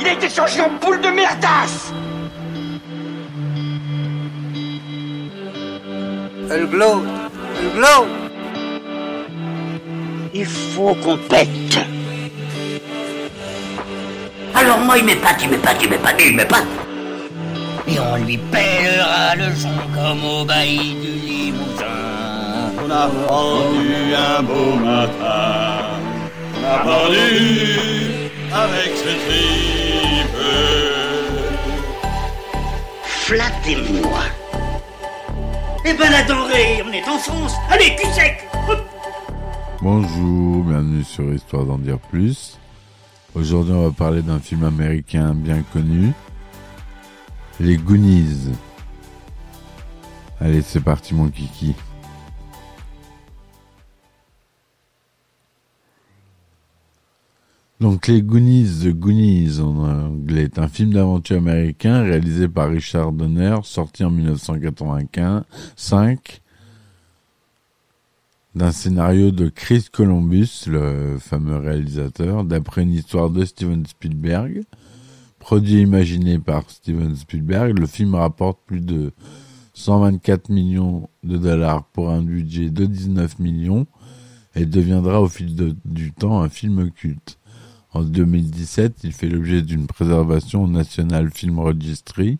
Il a été changé en poule de merdasse. Elle glow, elle glow. Il faut qu'on pète. Alors moi il m'épate. Et on lui pèlera le sang comme au bailli du Limousin. On a vendu un beau matin. On a vendu avec ses tripes. Flattez-moi. Eh ben la denrée, on est en France. Allez, cul sec. Bonjour, bienvenue sur Histoire d'en dire plus. Aujourd'hui, on va parler d'un film américain bien connu, Les Goonies. Allez, c'est parti mon kiki. Donc Les Goonies, The Goonies en anglais, est un film d'aventure américain réalisé par Richard Donner, sorti en 1985, d'un scénario de Chris Columbus, le fameux réalisateur, d'après une histoire de Steven Spielberg. Produit et imaginé par Steven Spielberg, le film rapporte plus de 124 millions de dollars pour un budget de 19 millions et deviendra au fil du temps un film culte. En 2017, il fait l'objet d'une préservation au National Film Registry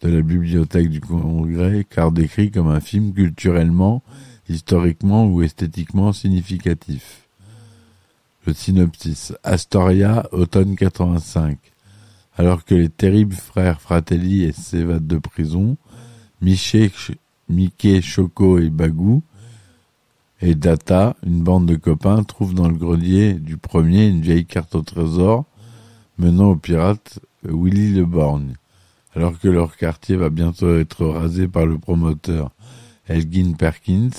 de la Bibliothèque du Congrès, car décrit comme un film culturellement, historiquement ou esthétiquement significatif. Le synopsis. Astoria, automne 85. Alors que les terribles frères Fratelli s'évadent de prison, Mickey, Choco et Bagou et Data, une bande de copains, trouvent dans le grenier du premier une vieille carte au trésor menant au pirate Willy le Borgne. Alors que leur quartier va bientôt être rasé par le promoteur Elgin Perkins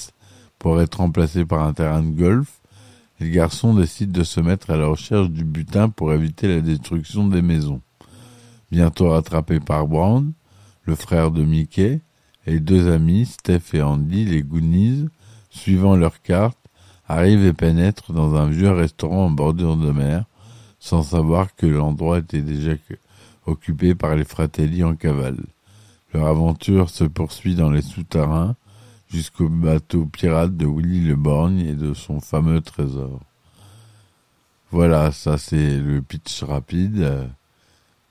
pour être remplacé par un terrain de golf, les garçons décident de se mettre à la recherche du butin pour éviter la destruction des maisons. Bientôt rattrapé par Brown, le frère de Mickey, et deux amis, Steph et Andy, les Goonies, suivant leur carte, arrivent et pénètrent dans un vieux restaurant en bordure de mer, sans savoir que l'endroit était déjà occupé par les Fratelli en cavale. Leur aventure se poursuit dans les souterrains, jusqu'au bateau pirate de Willy le Borgne et de son fameux trésor. Voilà, ça c'est le pitch rapide.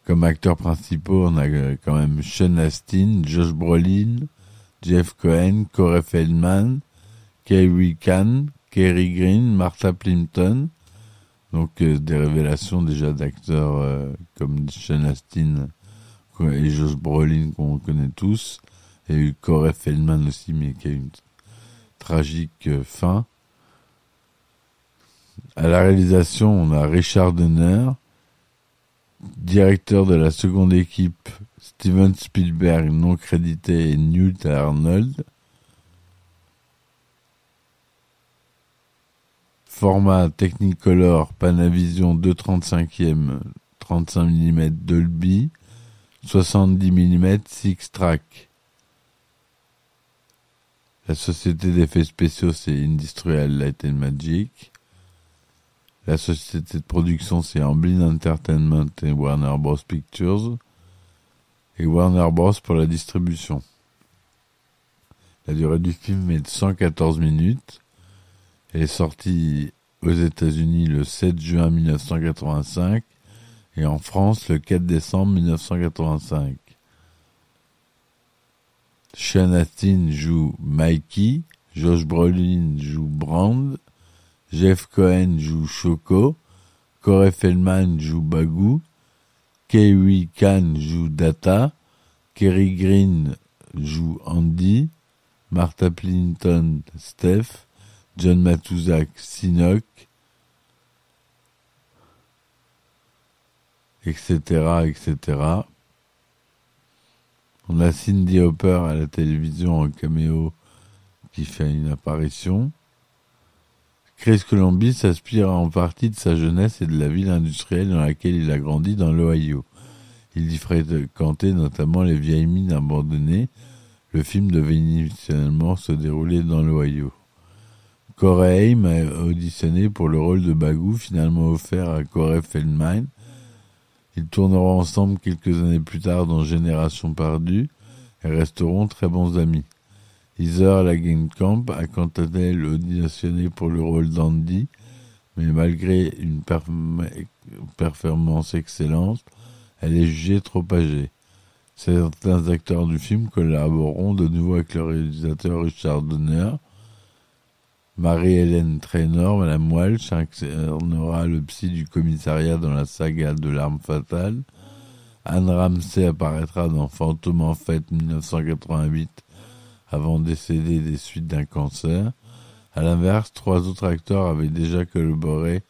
Comme acteurs principaux, on a quand même Sean Astin, Josh Brolin, Jeff Cohen, Corey Feldman, Ke Huy Quan, Kerry Green, Martha Plimpton. Donc des révélations déjà d'acteurs comme Sean Astin et Josh Brolin qu'on connaît tous. Il y a eu Corey Feldman aussi, mais qui a eu une tragique fin. À la réalisation, on a Richard Donner, directeur de la seconde équipe, Steven Spielberg, non crédité, et Newt Arnold. Format Technicolor, Panavision 2/35e, 35 mm Dolby, 70 mm 6-track. La société d'effets spéciaux, c'est Industrial Light and Magic. La société de production, c'est Amblin Entertainment et Warner Bros. Pictures. Et Warner Bros. Pour la distribution. La durée du film est de 114 minutes. Elle est sortie aux États-Unis le 7 juin 1985 et en France le 4 décembre 1985. Sean Astin joue Mikey, Josh Brolin joue Brand, Jeff Cohen joue Choco, Corey Feldman joue Bagou, Ke Huy Quan joue Data, Kerry Green joue Andy, Martha Plimpton Steph, John Matuzak Sinoc, etc. On a Cyndi Lauper à la télévision en caméo qui fait une apparition. Chris Columbus s'inspire en partie de sa jeunesse et de la ville industrielle dans laquelle il a grandi dans l'Ohio. Il y fréquentait notamment les vieilles mines abandonnées. Le film devait initialement se dérouler dans l'Ohio. Corey Haim a auditionné pour le rôle de Bagou, finalement offert à Corey Feldman. Ils tourneront ensemble quelques années plus tard dans Génération Perdue et resteront très bons amis. Heather Langenkamp a quant à elle auditionné pour le rôle d'Andy, mais malgré une performance excellente, elle est jugée trop âgée. Certains acteurs du film collaboreront de nouveau avec le réalisateur Richard Donner. Marie-Hélène Trenor, Madame Walsh, incarnera le psy du commissariat dans la saga de l'arme fatale. Anne Ramsey apparaîtra dans Fantôme en fête 1988 avant de décéder des suites d'un cancer. A l'inverse, 3 autres acteurs avaient déjà collaboré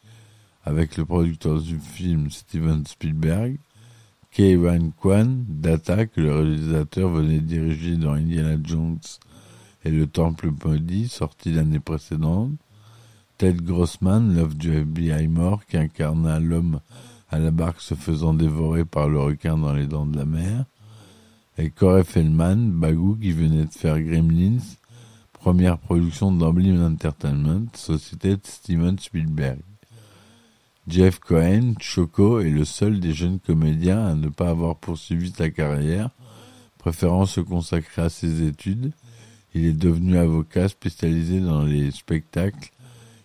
avec le producteur du film Steven Spielberg. Ke Huy Quan, Data, que le réalisateur venait diriger dans Indiana Jones et le Temple Maudit, sorti l'année précédente. Ted Grossman, l'œuvre du FBI mort, qui incarna l'homme à la barque se faisant dévorer par le requin dans les dents de la mer. Et Corey Feldman, Bagou, qui venait de faire Gremlins, première production d'Amblin Entertainment, société de Steven Spielberg. Jeff Cohen, Choco, est le seul des jeunes comédiens à ne pas avoir poursuivi sa carrière, préférant se consacrer à ses études. Il est devenu avocat spécialisé dans les spectacles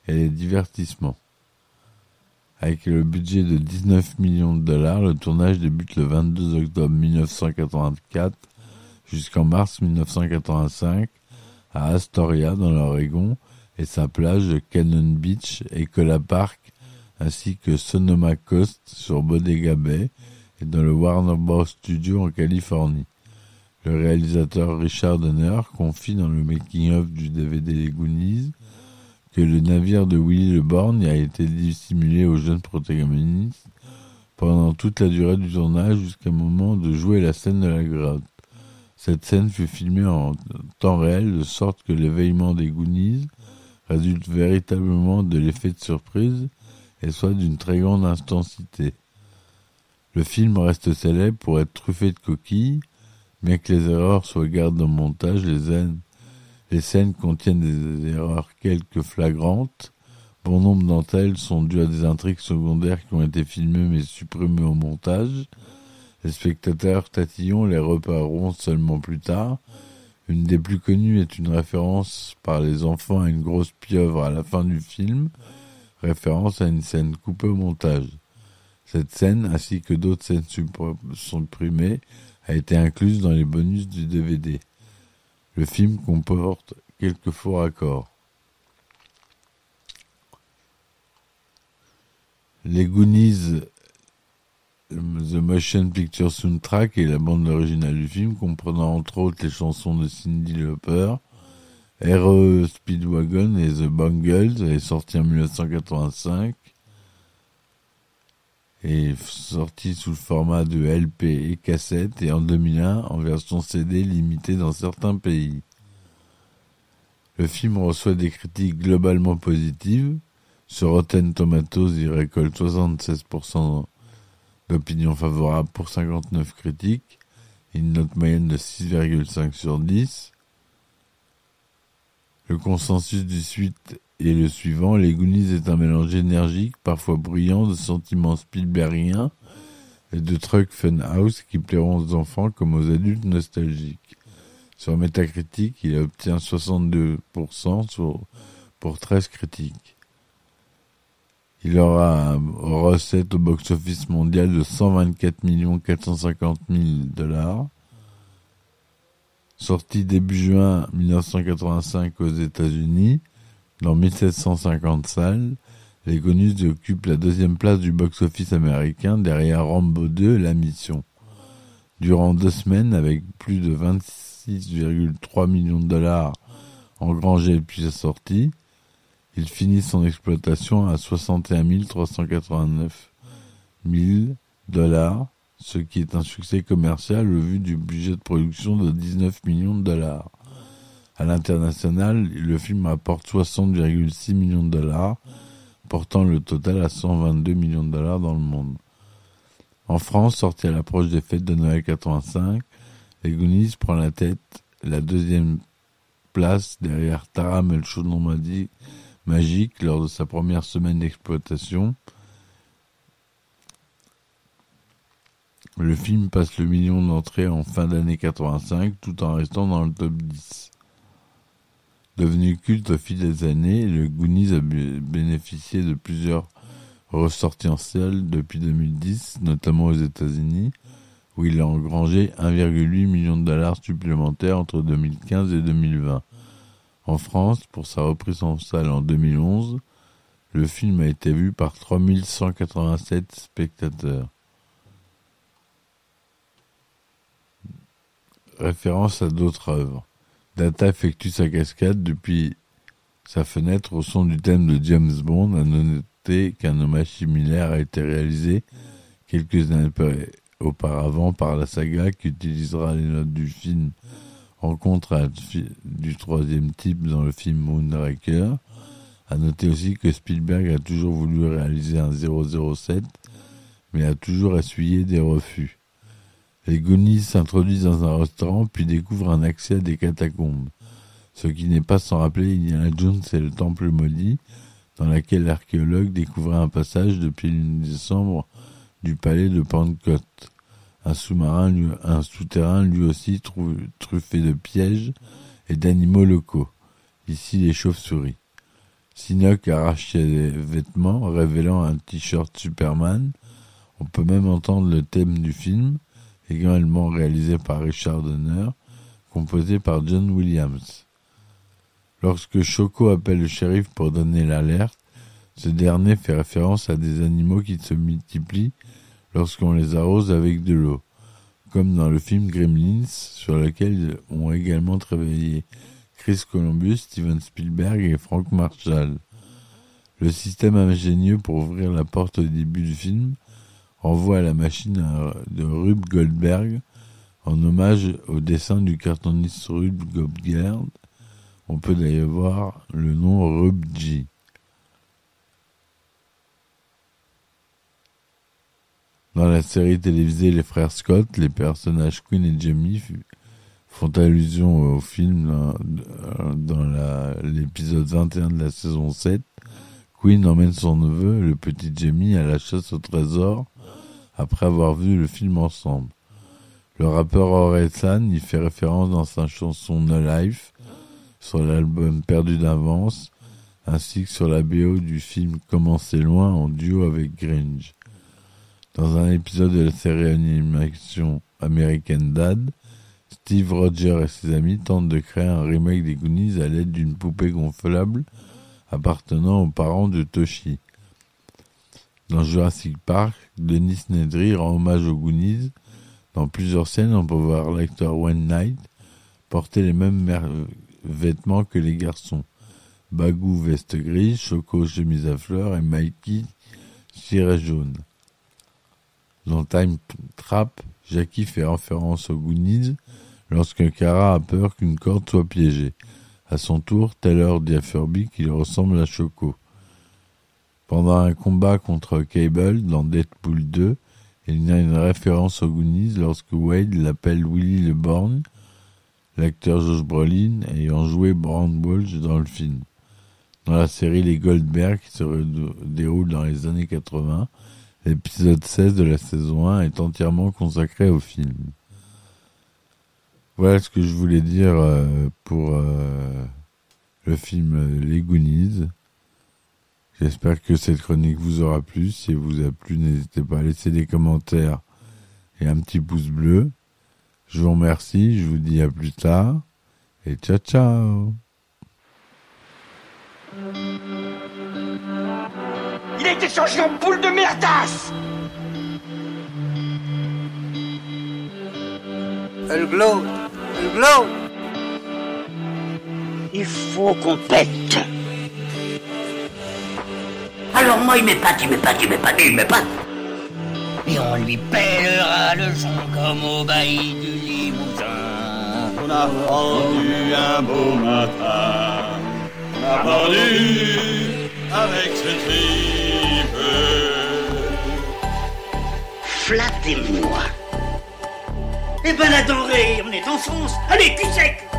et les divertissements. Avec le budget de $19 millions, le tournage débute le 22 octobre 1984 jusqu'en mars 1985 à Astoria dans l'Oregon et sa plage de Cannon Beach, Ecola Park ainsi que Sonoma Coast sur Bodega Bay et dans le Warner Bros. Studio en Californie. Le réalisateur Richard Donner confie dans le making-of du DVD Les Goonies que le navire de Willy le Borgne a été dissimulé aux jeunes protagonistes pendant toute la durée du tournage jusqu'au moment de jouer la scène de la grotte. Cette scène fut filmée en temps réel de sorte que l'événement des Goonies résulte véritablement de l'effet de surprise et soit d'une très grande intensité. Le film reste célèbre pour être truffé de coquilles. Bien que les erreurs soient gardées au montage, les scènes contiennent des erreurs quelques flagrantes. Bon nombre d'entre elles sont dues à des intrigues secondaires qui ont été filmées mais supprimées au montage. Les spectateurs tatillons les repareront seulement plus tard. Une des plus connues est une référence par les enfants à une grosse pieuvre à la fin du film, référence à une scène coupée au montage. Cette scène, ainsi que d'autres scènes supprimées, a été incluse dans les bonus du DVD. Le film comporte quelques faux raccords. Les Goonies, The Motion Picture Soundtrack et la bande originale du film, comprenant entre autres les chansons de Cyndi Lauper, R.E. Speedwagon et The Bangles, est sorti en 1985. Est sorti sous le format de LP et cassette et en 2001 en version CD limitée dans certains pays. Le film reçoit des critiques globalement positives. Sur Rotten Tomatoes, il récolte 76% d'opinions favorables pour 59 critiques et une note moyenne de 6,5 sur 10. Le consensus du suite et le suivant, Les Goonies est un mélange énergique, parfois brillant, de sentiments Spielbergiens et de trucs funhouse qui plairont aux enfants comme aux adultes nostalgiques. Sur Metacritic, il obtient 62% pour 13 critiques. Il aura une recette au box-office mondial de $124 450 000. Sorti début juin 1985 aux États-Unis, dans 1750 salles, les Goonies occupent la 2e place du box-office américain derrière Rambo 2 La Mission. Durant 2 semaines, avec plus de $26,3 millions engrangés depuis sa sortie, il finit son exploitation à $61 389 000, ce qui est un succès commercial au vu du budget de production de $19 millions. À l'international, le film rapporte $60,6 millions, portant le total à $122 millions dans le monde. En France, sorti à l'approche des fêtes de Noël 85, les Goonies prend la tête, la 2e place derrière Taram et le Chaudron Magique lors de sa première semaine d'exploitation. Le film passe le million d'entrées en fin d'année 85 tout en restant dans le top 10. Devenu culte au fil des années, le Goonies a bénéficié de plusieurs ressorties en salle depuis 2010, notamment aux États-Unis, où il a engrangé 1,8 million de dollars supplémentaires entre 2015 et 2020. En France, pour sa reprise en salle en 2011, le film a été vu par 3187 spectateurs. Référence à d'autres œuvres. Data effectue sa cascade depuis sa fenêtre au son du thème de James Bond. À noter qu'un hommage similaire a été réalisé quelques années auparavant par la saga qui utilisera les notes du film Rencontre du troisième type dans le film Moonraker. À noter aussi que Spielberg a toujours voulu réaliser un 007 mais a toujours essuyé des refus. Les Goonies s'introduisent dans un restaurant puis découvrent un accès à des catacombes, ce qui n'est pas sans rappeler Indiana Jones et le Temple Maudit, dans laquelle l'archéologue découvrait un passage depuis le 1er décembre du palais de Pentecôte. Un souterrain lui aussi truffé de pièges et d'animaux locaux, ici les chauves-souris. Sinoc arrache ses vêtements, révélant un t-shirt Superman. On peut même entendre le thème du film, également réalisé par Richard Donner, composé par John Williams. Lorsque Choco appelle le shérif pour donner l'alerte, ce dernier fait référence à des animaux qui se multiplient lorsqu'on les arrose avec de l'eau, comme dans le film Gremlins, sur lequel ont également travaillé Chris Columbus, Steven Spielberg et Frank Marshall. Le système ingénieux pour ouvrir la porte au début du film renvoie à la machine de Rube Goldberg, en hommage au dessin du cartooniste Rube Goldberg. On peut d'ailleurs voir le nom Rube G. Dans la série télévisée Les Frères Scott, les personnages Quinn et Jamie font allusion au film dans l'épisode 21 de la saison 7. Quinn emmène son neveu, le petit Jamie, à la chasse au trésor après avoir vu le film ensemble. Le rappeur Orelsan y fait référence dans sa chanson No Life, sur l'album Perdu d'avance, ainsi que sur la BO du film Commencer loin en duo avec Gringe. Dans un épisode de la série animation American Dad, Steve Rogers et ses amis tentent de créer un remake des Goonies à l'aide d'une poupée gonflable appartenant aux parents de Toshi. Dans Jurassic Park, Denis Nedry rend hommage aux Goonies. Dans plusieurs scènes, on peut voir l'acteur Wayne Knight porter les mêmes vêtements que les garçons. Bagou, veste grise, Choco, chemise à fleurs et Mikey, ciré jaune. Dans Time Trap, Jackie fait référence aux Goonies lorsque Kara a peur qu'une corde soit piégée. À son tour, Taylor dit à Furby qu'il ressemble à Choco. Pendant un combat contre Cable dans Deadpool 2, il y a une référence aux Goonies lorsque Wade l'appelle Willy le Borgne, l'acteur Josh Brolin ayant joué Brand Walsh dans le film. Dans la série Les Goldberg, qui se déroule dans les années 80, l'épisode 16 de la saison 1 est entièrement consacré au film. Voilà ce que je voulais dire pour le film Les Goonies. J'espère que cette chronique vous aura plu. Si elle vous a plu, n'hésitez pas à laisser des commentaires et un petit pouce bleu. Je vous remercie, je vous dis à plus tard et ciao ciao. Il a été changé en boule de merdasse. Elle glow. Il faut qu'on pète. Alors moi il m'épate. Et on lui pèlera le sang comme au bailli du Limousin. On a vendu un beau matin, on a vendu avec ce tripe. Flattez-moi. Eh ben la denrée, on est en France. Allez, cul sec.